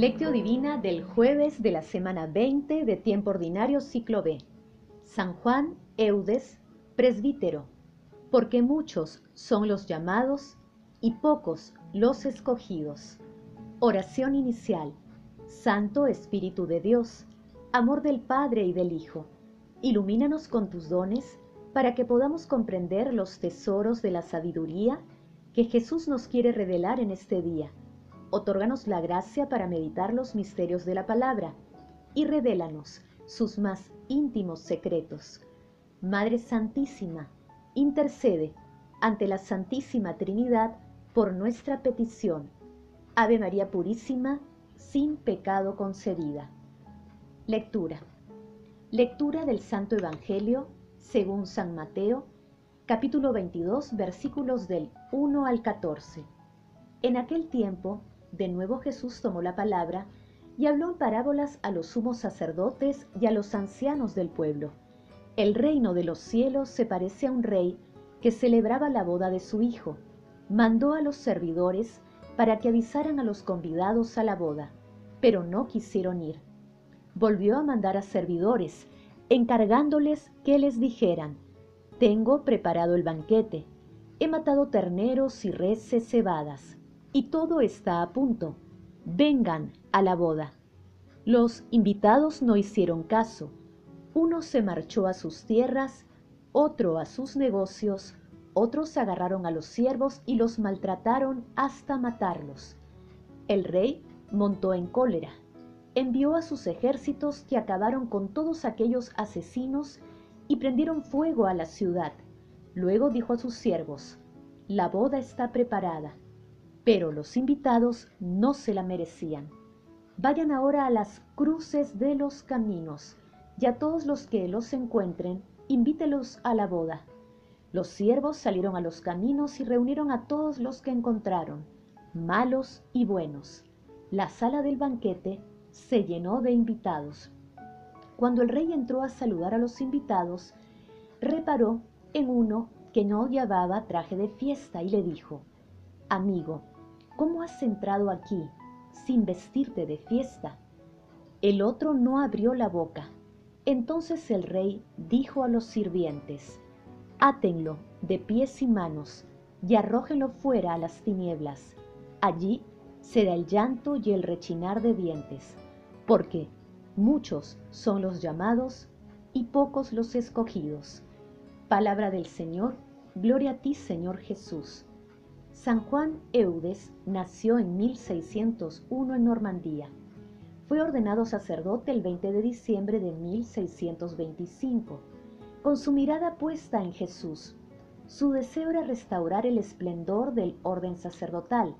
Lectio Divina del jueves de la semana 20 de Tiempo Ordinario Ciclo B. San Juan Eudes, presbítero, porque muchos son los llamados y pocos los escogidos. Oración inicial. Santo Espíritu de Dios, amor del Padre y del Hijo, ilumínanos con tus dones para que podamos comprender los tesoros de la sabiduría que Jesús nos quiere revelar en este día. Otórganos la gracia para meditar los misterios de la palabra y revélanos sus más íntimos secretos. Madre Santísima, intercede ante la Santísima Trinidad por nuestra petición. Ave María Purísima, sin pecado concebida. Lectura. Lectura del Santo Evangelio según San Mateo, capítulo 22, versículos del 1 al 14. En aquel tiempo, de nuevo Jesús tomó la palabra y habló en parábolas a los sumos sacerdotes y a los ancianos del pueblo. El reino de los cielos se parece a un rey que celebraba la boda de su hijo. Mandó a los servidores para que avisaran a los convidados a la boda, pero no quisieron ir. Volvió a mandar a servidores, encargándoles que les dijeran: «Tengo preparado el banquete, he matado terneros y reses cebadas, y todo está a punto. Vengan a la boda». Los invitados no hicieron caso. Uno se marchó a sus tierras, otro a sus negocios, otros agarraron a los siervos y los maltrataron hasta matarlos. El rey montó en cólera. Envió a sus ejércitos que acabaron con todos aquellos asesinos y prendieron fuego a la ciudad. Luego dijo a sus siervos: «La boda está preparada», pero los invitados no se la merecían. «Vayan ahora a las cruces de los caminos, y a todos los que los encuentren, invítelos a la boda». Los siervos salieron a los caminos y reunieron a todos los que encontraron, malos y buenos. La sala del banquete se llenó de invitados. Cuando el rey entró a saludar a los invitados, reparó en uno que no llevaba traje de fiesta y le dijo: «Amigo, ¿cómo has entrado aquí sin vestirte de fiesta?». El otro no abrió la boca. Entonces el rey dijo a los sirvientes: «Átenlo de pies y manos y arrójenlo fuera a las tinieblas. Allí será el llanto y el rechinar de dientes, porque muchos son los llamados y pocos los escogidos». Palabra del Señor. Gloria a ti, Señor Jesús. San Juan Eudes nació en 1601 en Normandía. Fue ordenado sacerdote el 20 de diciembre de 1625. Con su mirada puesta en Jesús, su deseo era restaurar el esplendor del orden sacerdotal.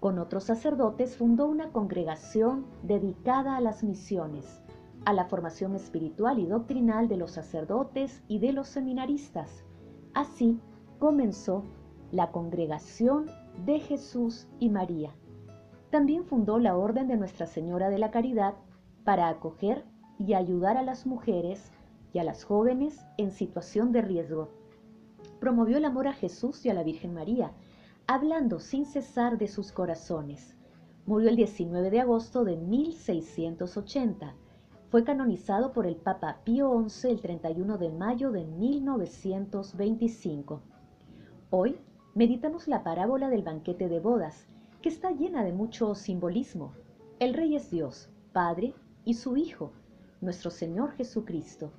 Con otros sacerdotes fundó una congregación dedicada a las misiones, a la formación espiritual y doctrinal de los sacerdotes y de los seminaristas. Así comenzó la Congregación de Jesús y María. También fundó la Orden de Nuestra Señora de la Caridad para acoger y ayudar a las mujeres y a las jóvenes en situación de riesgo. Promovió el amor a Jesús y a la Virgen María, hablando sin cesar de sus corazones. Murió el 19 de agosto de 1680. Fue canonizado por el Papa Pío XI el 31 de mayo de 1925. Hoy meditamos la parábola del banquete de bodas, que está llena de mucho simbolismo. El Rey es Dios, Padre, y su Hijo, nuestro Señor Jesucristo.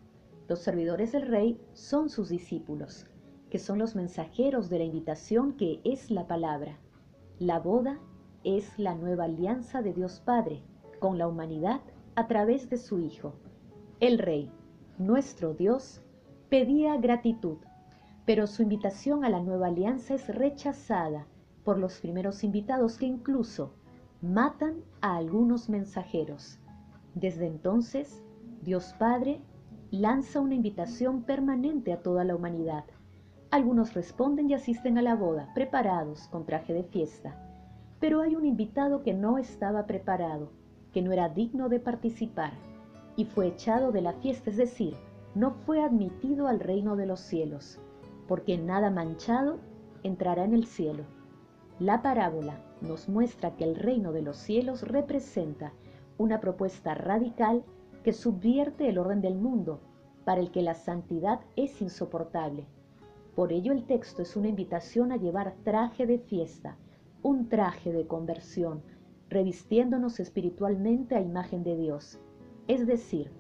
Los servidores del Rey son sus discípulos, que son los mensajeros de la invitación que es la palabra. La boda es la nueva alianza de Dios Padre con la humanidad a través de su Hijo. El Rey, nuestro Dios, pedía gratitud, pero su invitación a la nueva alianza es rechazada por los primeros invitados, que incluso matan a algunos mensajeros. Desde entonces, Dios Padre lanza una invitación permanente a toda la humanidad. Algunos responden y asisten a la boda, preparados, con traje de fiesta. Pero hay un invitado que no estaba preparado, que no era digno de participar, y fue echado de la fiesta, es decir, no fue admitido al reino de los cielos, porque nada manchado entrará en el cielo. La parábola nos muestra que el reino de los cielos representa una propuesta radical que subvierte el orden del mundo, para el que la santidad es insoportable. Por ello el texto es una invitación a llevar traje de fiesta, un traje de conversión, revistiéndonos espiritualmente a imagen de Dios, es decir,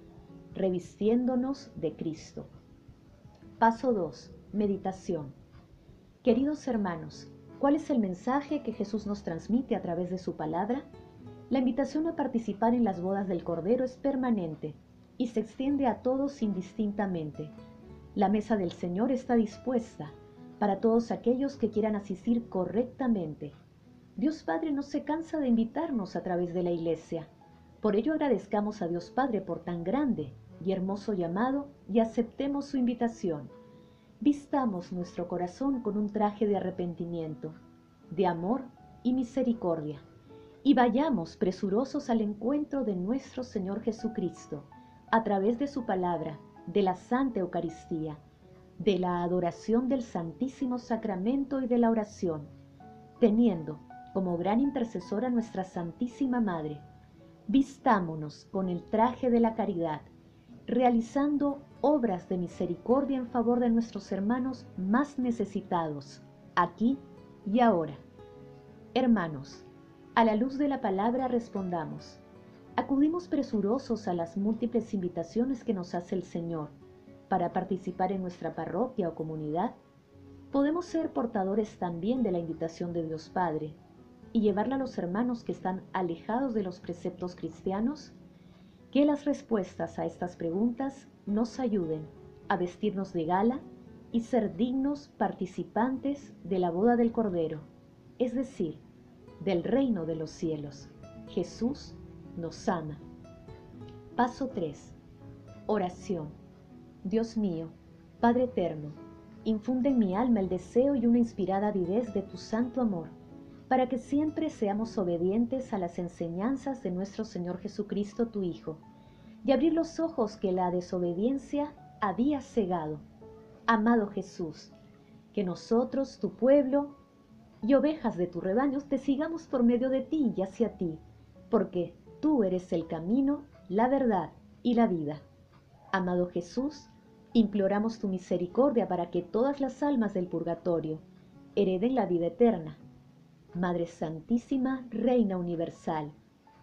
revistiéndonos de Cristo. Paso 2. Meditación. Queridos hermanos, ¿cuál es el mensaje que Jesús nos transmite a través de su palabra? La invitación a participar en las bodas del Cordero es permanente y se extiende a todos indistintamente. La mesa del Señor está dispuesta para todos aquellos que quieran asistir correctamente. Dios Padre no se cansa de invitarnos a través de la Iglesia. Por ello agradezcamos a Dios Padre por tan grande y hermoso llamado y aceptemos su invitación. Vistamos nuestro corazón con un traje de arrepentimiento, de amor y misericordia, y vayamos presurosos al encuentro de nuestro Señor Jesucristo, a través de su palabra, de la Santa Eucaristía, de la adoración del Santísimo Sacramento y de la oración, teniendo como gran intercesora a nuestra Santísima Madre. Vistámonos con el traje de la caridad, realizando obras de misericordia en favor de nuestros hermanos más necesitados, aquí y ahora. Hermanos, a la luz de la palabra respondamos. Acudimos presurosos a las múltiples invitaciones que nos hace el Señor para participar en nuestra parroquia o comunidad. Podemos ser portadores también de la invitación de Dios Padre y llevarla a los hermanos que están alejados de los preceptos cristianos. Que las respuestas a estas preguntas nos ayuden a vestirnos de gala y ser dignos participantes de la boda del Cordero, es decir, del reino de los cielos. Jesús nos ama. Paso 3. Oración. Dios mío, Padre eterno, infunde en mi alma el deseo y una inspirada avidez de tu santo amor, para que siempre seamos obedientes a las enseñanzas de nuestro Señor Jesucristo, tu Hijo, y abrir los ojos que la desobediencia había cegado. Amado Jesús, que nosotros, tu pueblo y ovejas de tu rebaño, te sigamos por medio de ti y hacia ti, porque tú eres el camino, la verdad y la vida. Amado Jesús, imploramos tu misericordia para que todas las almas del purgatorio hereden la vida eterna. Madre Santísima, Reina Universal,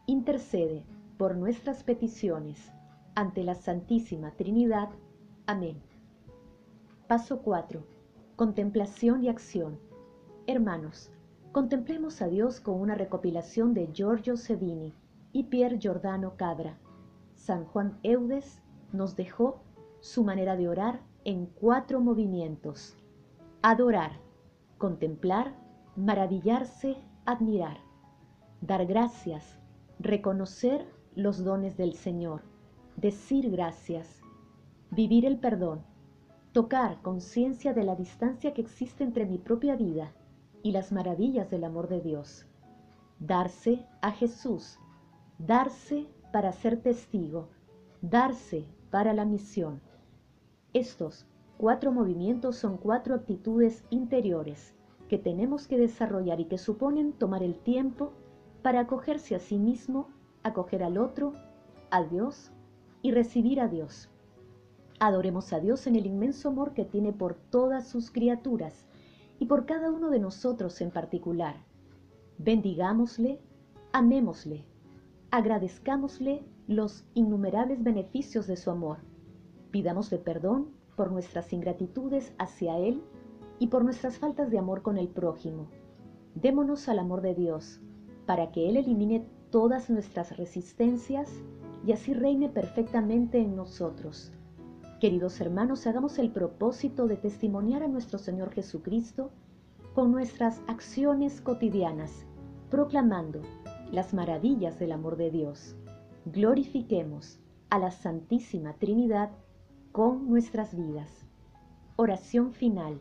intercede por nuestras peticiones ante la Santísima Trinidad. Amén. Paso 4. Contemplación y acción. Hermanos, contemplemos a Dios con una recopilación de Giorgio Sevini y Pier Giordano Cabra. San Juan Eudes nos dejó su manera de orar en 4 movimientos: adorar, contemplar, maravillarse, admirar, dar gracias, reconocer los dones del Señor, decir gracias, vivir el perdón, tocar conciencia de la distancia que existe entre mi propia vida y las maravillas del amor de Dios, darse a Jesús, darse para ser testigo, darse para la misión. Estos 4 movimientos son 4 actitudes interiores que tenemos que desarrollar y que suponen tomar el tiempo para acogerse a sí mismo, acoger al otro, a Dios y recibir a Dios. Adoremos a Dios en el inmenso amor que tiene por todas sus criaturas y por cada uno de nosotros en particular. Bendigámosle, amémosle, agradezcámosle los innumerables beneficios de su amor. Pidámosle perdón por nuestras ingratitudes hacia Él y por nuestras faltas de amor con el prójimo. Démonos al amor de Dios para que Él elimine todas nuestras resistencias y así reine perfectamente en nosotros. Queridos hermanos, hagamos el propósito de testimoniar a nuestro Señor Jesucristo con nuestras acciones cotidianas, proclamando las maravillas del amor de Dios. Glorifiquemos a la Santísima Trinidad con nuestras vidas. Oración final.